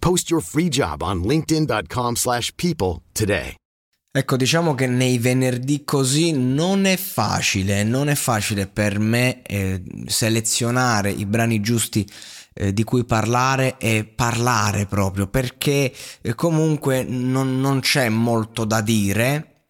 Post your free job on linkedin.com/people today. Ecco, diciamo che nei venerdì così non è facile per me selezionare i brani giusti di cui parlare e parlare proprio, perché comunque non c'è molto da dire.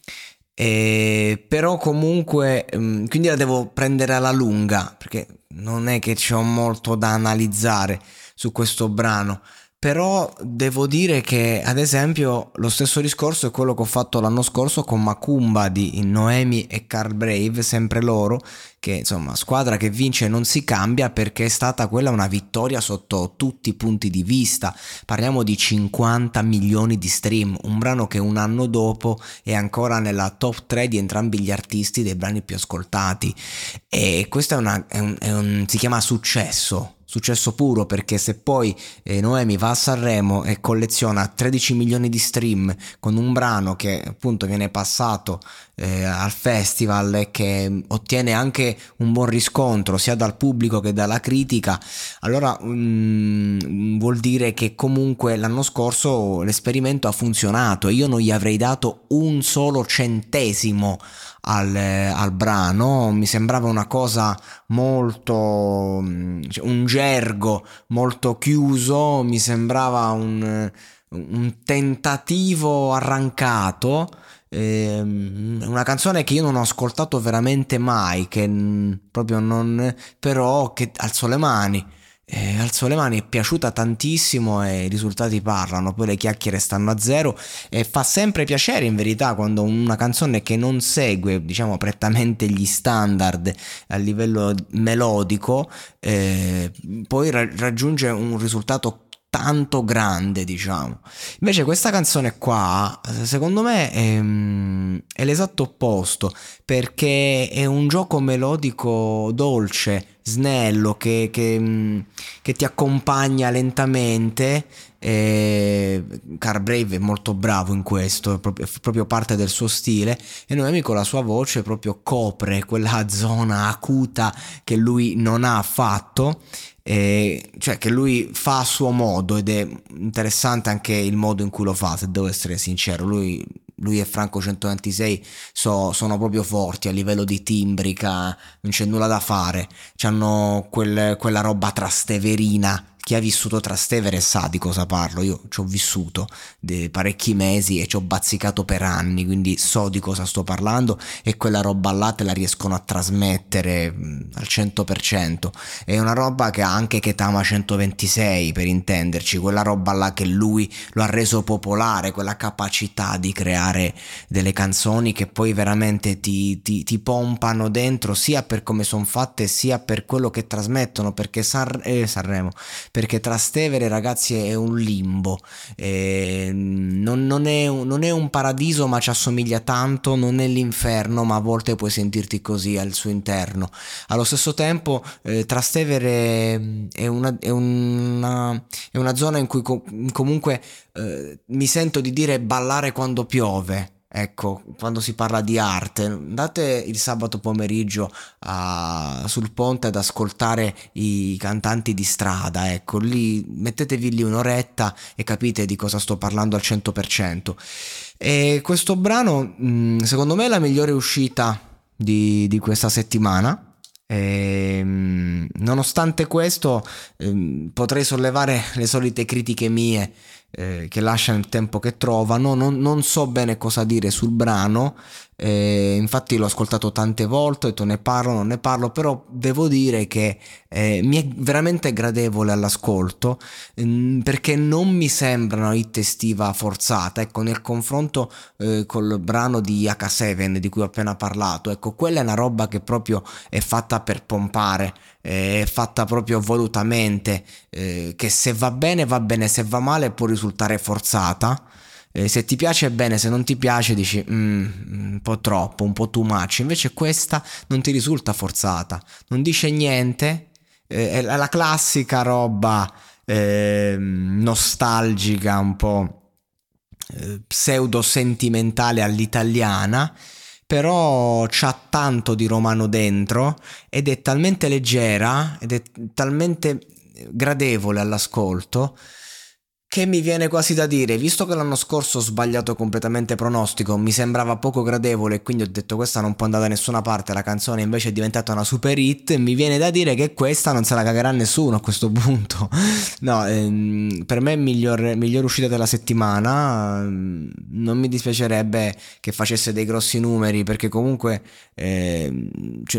Però comunque quindi la devo prendere alla lunga, perché non è che c'ho molto da analizzare su questo brano, però devo dire che ad esempio lo stesso discorso è quello che ho fatto l'anno scorso con Macumba di Noemi e Carl Brave, sempre loro, che insomma squadra che vince non si cambia, perché è stata quella una vittoria sotto tutti i punti di vista. Parliamo di 50 milioni di stream, un brano che un anno dopo è ancora nella top 3 di entrambi gli artisti dei brani più ascoltati, e questo si chiama successo puro, perché se poi Noemi va a Sanremo e colleziona 13 milioni di stream con un brano che appunto viene passato al festival e che ottiene anche un buon riscontro sia dal pubblico che dalla critica, allora vuol dire che comunque l'anno scorso l'esperimento ha funzionato. Io non gli avrei dato un solo centesimo al brano, mi sembrava una cosa molto, un gergo molto chiuso, mi sembrava un tentativo arrancato, una canzone che io non ho ascoltato veramente mai, che proprio non, però che alzo le mani è piaciuta tantissimo e i risultati parlano, poi le chiacchiere stanno a zero, e fa sempre piacere in verità quando una canzone che non segue, diciamo, prettamente gli standard a livello melodico poi raggiunge un risultato tanto grande, diciamo. Invece questa canzone qua secondo me è l'esatto opposto, perché è un gioco melodico dolce, snello, che ti accompagna lentamente. Carl Brave è molto bravo in questo, è proprio parte del suo stile, e Noemi con la sua voce proprio copre quella zona acuta che lui non ha affatto, cioè che lui fa a suo modo, ed è interessante anche il modo in cui lo fa, se devo essere sincero. Lui e Franco 126 sono proprio forti a livello di timbrica, non c'è nulla da fare, c'hanno quella roba trasteverina. Chi ha vissuto Trastevere sa di cosa parlo, io ci ho vissuto parecchi mesi e ci ho bazzicato per anni, quindi so di cosa sto parlando, e quella roba là te la riescono a trasmettere al 100%. È una roba che ha anche Ketama 126, per intenderci, quella roba là che lui lo ha reso popolare, quella capacità di creare delle canzoni che poi veramente ti pompano dentro, sia per come sono fatte sia per quello che trasmettono, perché Sanremo... Perché Trastevere, ragazzi, è un limbo, non è un paradiso ma ci assomiglia tanto, non è l'inferno ma a volte puoi sentirti così al suo interno. Allo stesso tempo Trastevere è una zona in cui comunque mi sento di dire ballare quando piove, Ecco, quando si parla di arte, andate il sabato pomeriggio sul ponte ad ascoltare i cantanti di strada, ecco, lì mettetevi lì un'oretta e capite di cosa sto parlando al 100%. E questo brano, secondo me, è la migliore uscita di questa settimana. E, nonostante questo, potrei sollevare le solite critiche mie, che lasciano il tempo che trovano. Non so bene cosa dire sul brano, infatti l'ho ascoltato tante volte, ho detto ne parlo, però devo dire che mi è veramente gradevole all'ascolto, perché non mi sembra una hit estiva forzata, ecco, nel confronto col brano di H7 di cui ho appena parlato. Ecco, quella è una roba che proprio è fatta per pompare, è fatta proprio volutamente, che se va bene va bene, se va male può risultare forzata, se ti piace bene, se non ti piace dici un po' troppo, un po' too much. Invece questa non ti risulta forzata, non dice niente, è la classica roba nostalgica, un po' pseudo sentimentale all'italiana, però c'ha tanto di romano dentro ed è talmente leggera ed è talmente gradevole all'ascolto che mi viene quasi da dire, visto che l'anno scorso ho sbagliato completamente pronostico, mi sembrava poco gradevole e quindi ho detto questa non può andare da nessuna parte, la canzone invece è diventata una super hit, mi viene da dire che questa non se la cagherà nessuno a questo punto. No, per me è miglior uscita della settimana, non mi dispiacerebbe che facesse dei grossi numeri, perché comunque cioè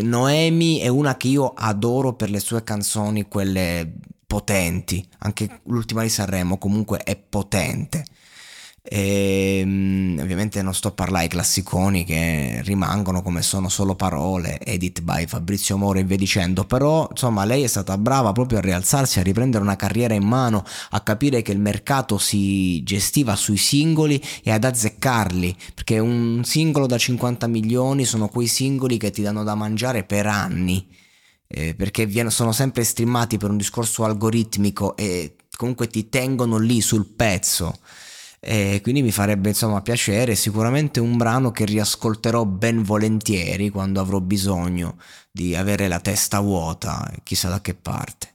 Noemi è una che io adoro per le sue canzoni, quelle potenti, anche l'ultima di Sanremo comunque è potente, e ovviamente non sto a parlare ai classiconi che rimangono come sono, solo parole, edit by Fabrizio Moro e via dicendo, però insomma lei è stata brava proprio a rialzarsi, a riprendere una carriera in mano, a capire che il mercato si gestiva sui singoli e ad azzeccarli, perché un singolo da 50 milioni sono quei singoli che ti danno da mangiare per anni. Perché sono sempre streamati per un discorso algoritmico e comunque ti tengono lì sul pezzo, quindi mi farebbe insomma piacere, sicuramente un brano che riascolterò ben volentieri quando avrò bisogno di avere la testa vuota chissà da che parte.